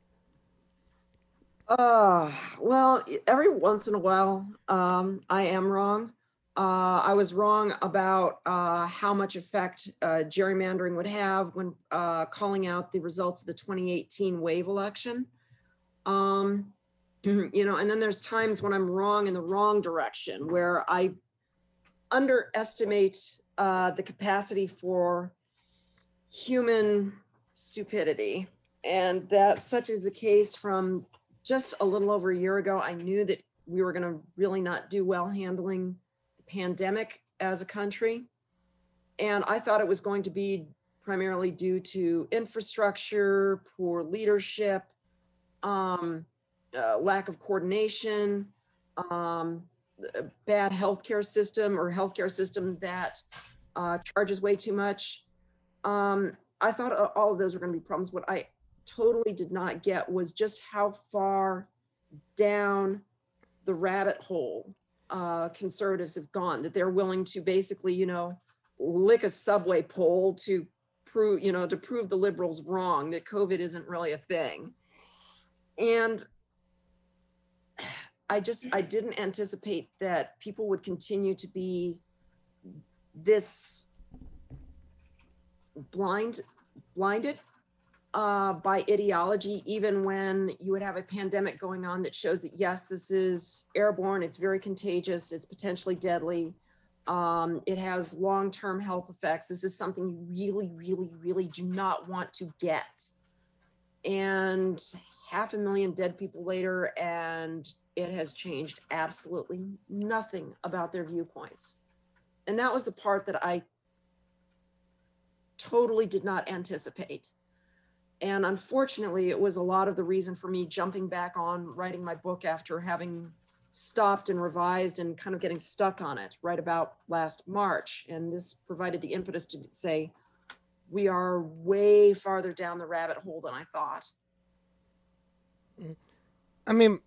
Well, every once in a while, I am wrong. I was wrong about how much effect gerrymandering would have when calling out the results of the 2018 wave election. You know, and then there's times when I'm wrong in the wrong direction, where I underestimate the capacity for human stupidity. And that such is the case from just a little over a year ago. I knew that we were going to really not do well handling the pandemic as a country. And I thought it was going to be primarily due to infrastructure, poor leadership, lack of coordination, bad healthcare system or healthcare system that charges way too much. I thought all of those were going to be problems. What I totally did not get was just how far down the rabbit hole conservatives have gone, that they're willing to basically, you know, lick a subway pole to prove, you know, to prove the liberals wrong, that COVID isn't really a thing. And I didn't anticipate that people would continue to be this blinded by ideology, even when you would have a pandemic going on that shows that, yes, this is airborne, it's very contagious, it's potentially deadly, it has long-term health effects. This is something you really, really, really do not want to get. And 500,000 dead people later, and it has changed absolutely nothing about their viewpoints. And that was the part that I totally did not anticipate. And unfortunately, it was a lot of the reason for me jumping back on writing my book after having stopped and revised and kind of getting stuck on it right about last March. And this provided the impetus to say, we are way farther down the rabbit hole than I thought. I mean,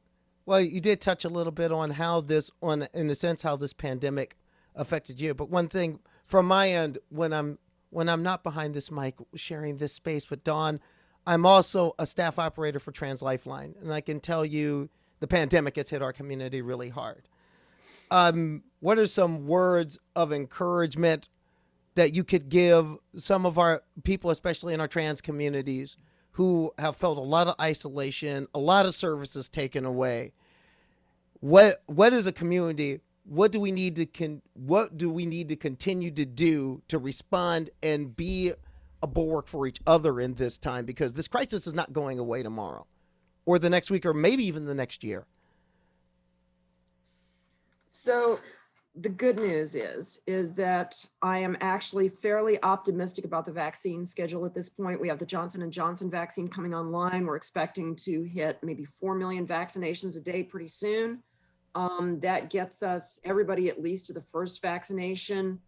well, you did touch a little bit on how this, in a sense, how this pandemic affected you. But one thing from my end, when I'm not behind this mic sharing this space with Dawn, I'm also a staff operator for Trans Lifeline, and I can tell you the pandemic has hit our community really hard. What are some words of encouragement that you could give some of our people, especially in our trans communities, who have felt a lot of isolation, a lot of services taken away? What is a community? What do we need to continue to do to respond and be a bulwark for each other in this time? Because this crisis is not going away tomorrow, or the next week, or maybe even the next year. So the good news is that I am actually fairly optimistic about the vaccine schedule at this point. We have the Johnson & Johnson vaccine coming online. We're expecting to hit maybe 4 million vaccinations a day pretty soon. That gets us, everybody, at least to the first vaccination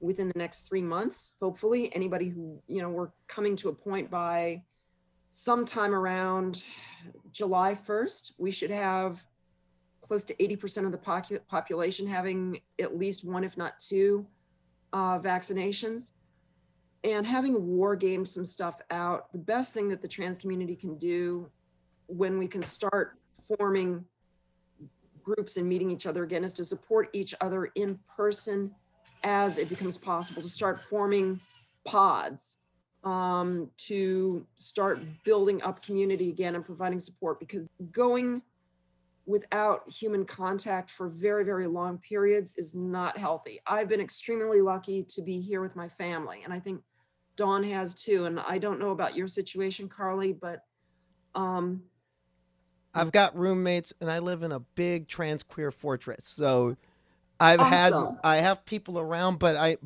within the next 3 months, hopefully. Anybody who, you know, we're coming to a point by sometime around July 1st, we should have close to 80% of the population having at least one, if not two, vaccinations. And having war gamed some stuff out, the best thing that the trans community can do when we can start forming groups and meeting each other again is to support each other in person as it becomes possible, to start forming pods, to start building up community again and providing support, because going without human contact for very, very long periods is not healthy. I've been extremely lucky to be here with my family, and I think Dawn has too. And I don't know about your situation, Carly, but I've got roommates, and I live in a big trans queer fortress. So I've I have people around, but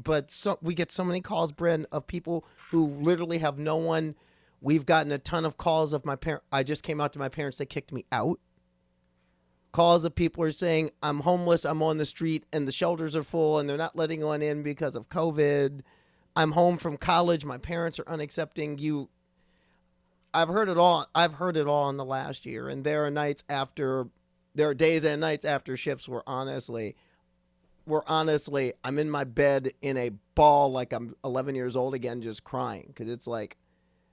we get so many calls, Bryn, of people who literally have no one. We've gotten a ton of calls of my parents. I just came out to my parents; they kicked me out. Calls of people are saying, I'm homeless, I'm on the street, and the shelters are full, and they're not letting on in because of COVID. I'm home from college, my parents are unaccepting. I've heard it all. I've heard it all in the last year. And there are days and nights after shifts where honestly, were honestly, I'm in my bed in a ball like I'm 11 years old again, just crying, because it's like,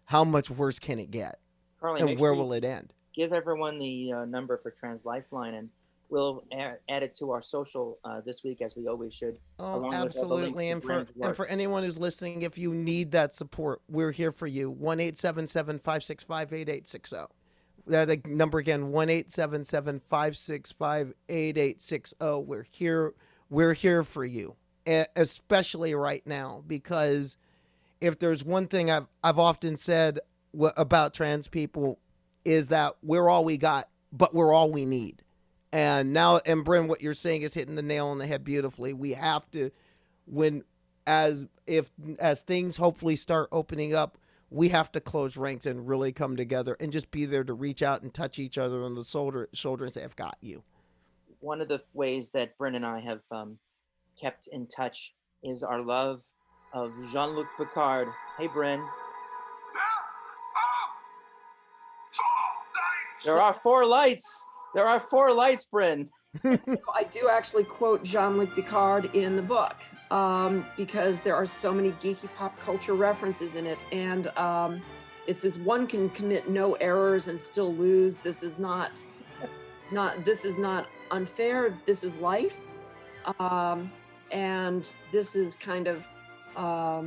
how much worse can it get? Carly, and where will it end? Give everyone the number for Trans Lifeline, and we'll add it to our social this week, as we always should. Oh, absolutely. And for anyone who's listening, if you need that support, we're here for you. 1-877-565-8860. That number again, 1-877-565-8860. We're here. We're here for you, especially right now, because if there's one thing I've often said about trans people, is that we're all we got, but we're all we need. And now, and Bryn, what you're saying is hitting the nail on the head beautifully. We have to, as things hopefully start opening up, we have to close ranks and really come together and just be there to reach out and touch each other on the shoulder and say, I've got you. One of the ways that Bryn and I have kept in touch is our love of Jean-Luc Picard. Hey, Bryn. There are four lights, Bryn. So I do actually quote Jean-Luc Picard in the book because there are so many geeky pop culture references in it. And it says one can commit no errors and still lose. This is not unfair. This is life. And this is kind of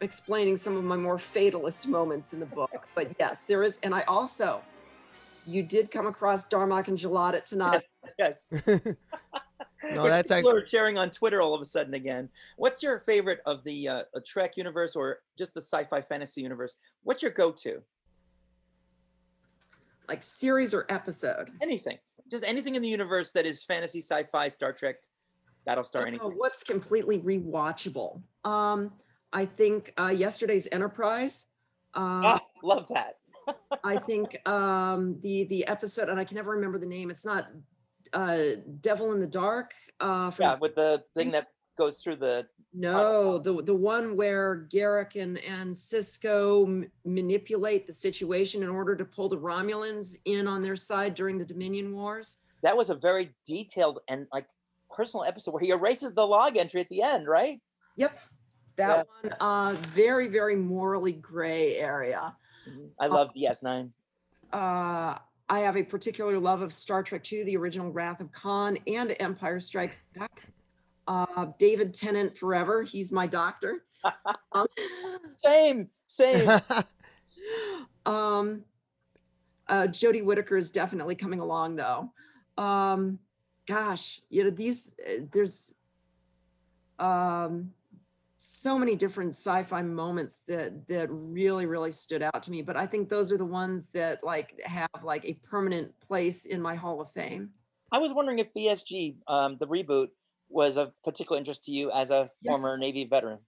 explaining some of my more fatalist moments in the book. But yes, there is. And I also... You did come across Darmok and Gilad tonight. Yes. No, that's people are sharing on Twitter all of a sudden again. What's your favorite of the Trek universe, or just the sci-fi fantasy universe? What's your go-to? Like series or episode? Anything. Just anything in the universe that is fantasy, sci-fi, Star Trek, Battlestar, anything. What's completely rewatchable? I think yesterday's Enterprise. Love that. I think the episode, and I can never remember the name. It's not Devil in the Dark. With the thing that goes through the... No, the one where Garrick and Sisko manipulate the situation in order to pull the Romulans in on their side during the Dominion Wars. That was a very detailed and like personal episode where he erases the log entry at the end, right? Yep. That one, very, very morally gray area. I love DS9. I have a particular love of Star Trek II, the original Wrath of Khan, and Empire Strikes Back. David Tennant forever. He's my doctor. Same. Jodie Whittaker is definitely coming along, though. There's so many different sci-fi moments that really, really stood out to me. But I think those are the ones that have a permanent place in my Hall of Fame. I was wondering if BSG, the reboot, was of particular interest to you as a former Navy veteran.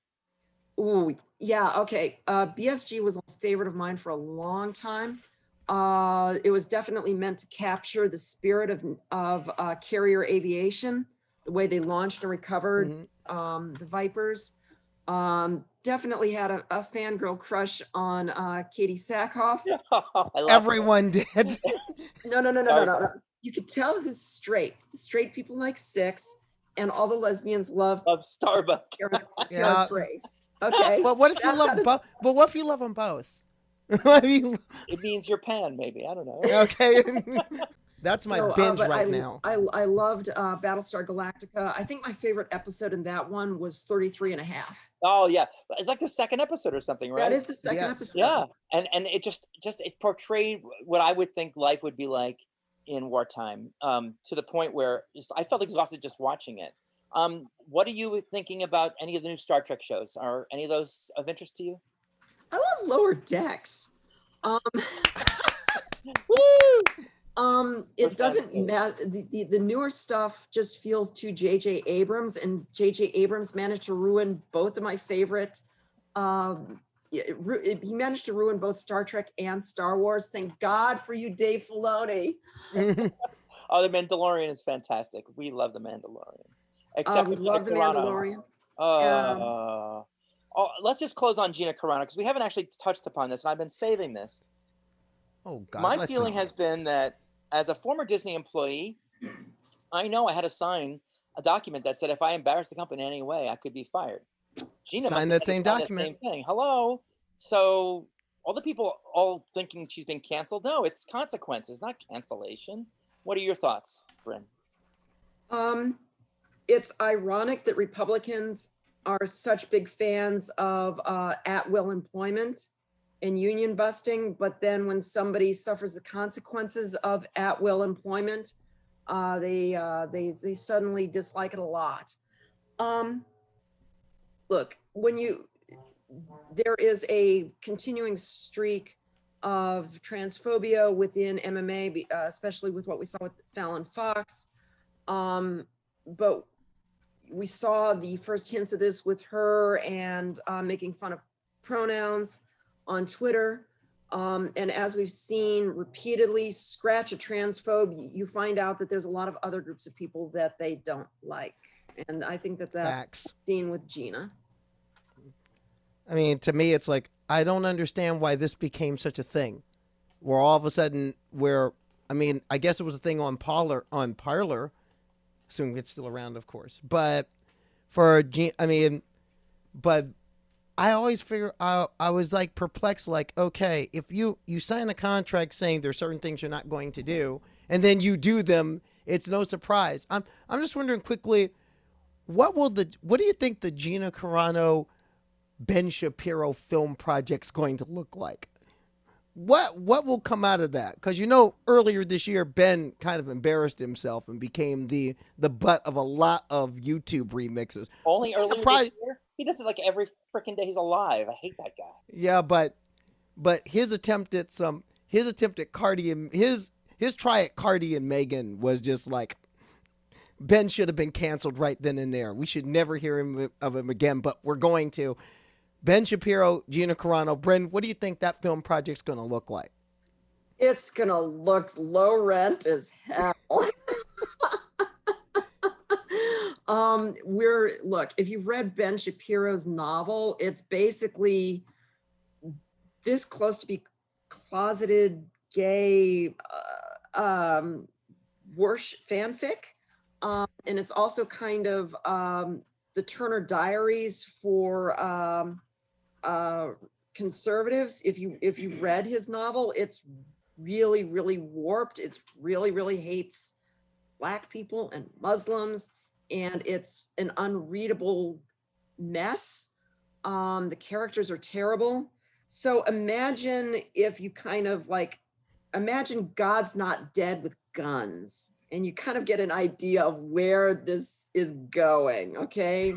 Ooh, yeah, okay. BSG was a favorite of mine for a long time. It was definitely meant to capture the spirit of carrier aviation, the way they launched and recovered the Vipers. Definitely had a fangirl crush on Katie Sackhoff. Everyone did. No. You could tell who's straight. The straight people like Six, and all the lesbians love Starbuck. Yeah. Race. Okay. Well, what if you love both? But what if you love them both? I mean, it means you're pan, maybe. I don't know. Okay. That's my binge now. I loved Battlestar Galactica. I think my favorite episode in that one was 33 and a half. Oh, yeah. It's like the second episode or something, right? That is the second episode. Yeah. And it just portrayed what I would think life would be like in wartime, to the point where I felt exhausted just watching it. What are you thinking about any of the new Star Trek shows? Are any of those of interest to you? I love Lower Decks. Woo! It doesn't matter. The newer stuff just feels too JJ Abrams, and JJ Abrams managed to ruin both of my favorite. He managed to ruin both Star Trek and Star Wars. Thank God for you, Dave Filoni. The Mandalorian is fantastic. We love The Mandalorian. Except we love The Mandalorian. Let's just close on Gina Carano, because we haven't actually touched upon this, and I've been saving this. Oh, God, my feeling has been that as a former Disney employee, I know I had a sign a document that said if I embarrassed the company in any way, I could be fired. Gina signed that same document. Same thing. Hello. So all the people all thinking she's been canceled. No, it's consequences, not cancellation. What are your thoughts, Bryn? It's ironic that Republicans are such big fans of at-will employment and union busting, but then when somebody suffers the consequences of at-will employment, they suddenly dislike it a lot. Look, there is a continuing streak of transphobia within MMA, especially with what we saw with Fallon Fox. But we saw the first hints of this with her and making fun of pronouns on Twitter. And as we've seen repeatedly, scratch a transphobe, you find out that there's a lot of other groups of people that they don't like. And I think that that's seen with Gina. I mean, to me, it's like, I don't understand why this became such a thing where all of a sudden I mean, I guess it was a thing on Parler, assuming it's still around, of course, but I always figure out, I was like perplexed, like, okay, if you sign a contract saying there's certain things you're not going to do, and then you do them, it's no surprise. I'm just wondering quickly, what do you think the Gina Carano, Ben Shapiro film project's going to look like? What will come out of that? Because, you know, earlier this year, Ben kind of embarrassed himself and became the butt of a lot of YouTube remixes. Only earlier this year? He does it like every freaking day he's alive. I hate that guy. Yeah, but his attempt at Cardi and his try at Cardi and Megan was just like, Ben should have been canceled right then and there. We should never hear of him again, but we're going to. Ben Shapiro, Gina Carano, Bryn, what do you think that film project's going to look like? It's going to look low rent as hell. If you've read Ben Shapiro's novel, it's basically this close to be closeted gay fanfic. And it's also kind of the Turner Diaries for conservatives. If you've read his novel, it's really, really warped. It's really, really hates Black people and Muslims, and it's an unreadable mess. The characters are terrible. So imagine if you kind of like, imagine God's Not Dead with guns, and you kind of get an idea of where this is going, okay?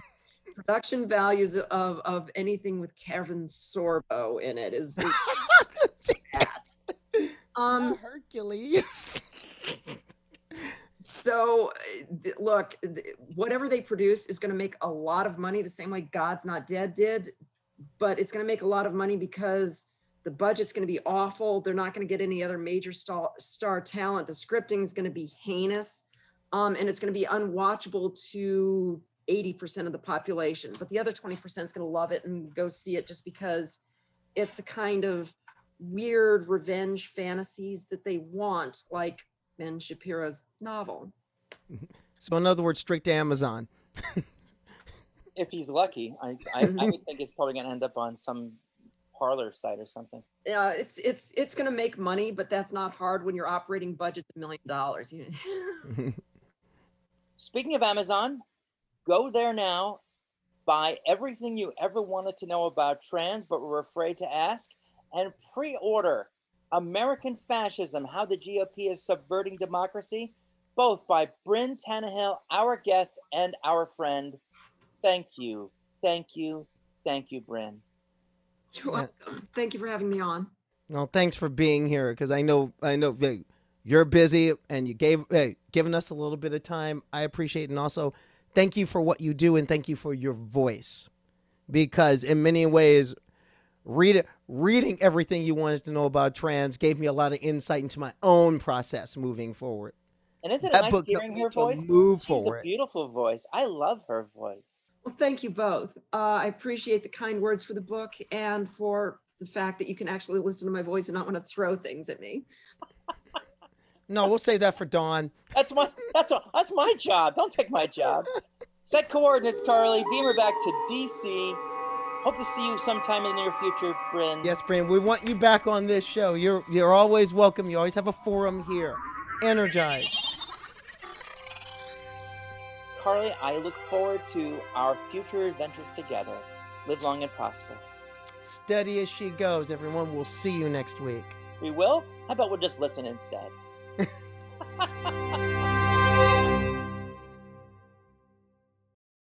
Production values of anything with Kevin Sorbo in it is that. Hercules. So look, whatever they produce is gonna make a lot of money the same way God's Not Dead did, but it's gonna make a lot of money because the budget's going to be awful. They're not going to get any other major star talent. The scripting is going to be heinous, and it's going to be unwatchable to 80% of the population. But the other 20% is going to love it and go see it just because it's the kind of weird revenge fantasies that they want, like Ben Shapiro's novel. So in other words, straight to Amazon. If he's lucky, I would think it's probably going to end up on some Parler site or something. Yeah, it's gonna make money, but that's not hard when your operating budget's $1 million. Speaking of Amazon, go there now, buy Everything You Ever Wanted to Know About Trans But Were Afraid to Ask, and pre-order American Fascism, How the GOP is Subverting Democracy, both by Bryn Tannehill, our guest and our friend. Thank you, thank you, thank you, Bryn. You're welcome. Thank you for having me on. No, thanks for being here, because I know you're busy and you giving us a little bit of time. I appreciate it. And also thank you for what you do, and thank you for your voice, because in many ways reading Everything You Wanted to Know About Trans gave me a lot of insight into my own process moving forward. And isn't it nice hearing her voice? She's a beautiful voice. I love her voice. Well, thank you both. I appreciate the kind words for the book and for the fact that you can actually listen to my voice and not want to throw things at me. No, we'll save that for Dawn. That's my job. Don't take my job. Set coordinates, Carly. Beam her back to DC. Hope to see you sometime in the near future, Bryn. Yes, Bryn. We want you back on this show. You're always welcome. You always have a forum here. Energize. Carly, I look forward to our future adventures together. Live long and prosper. Steady as she goes, everyone. We'll see you next week. We will? How about we'll just listen instead?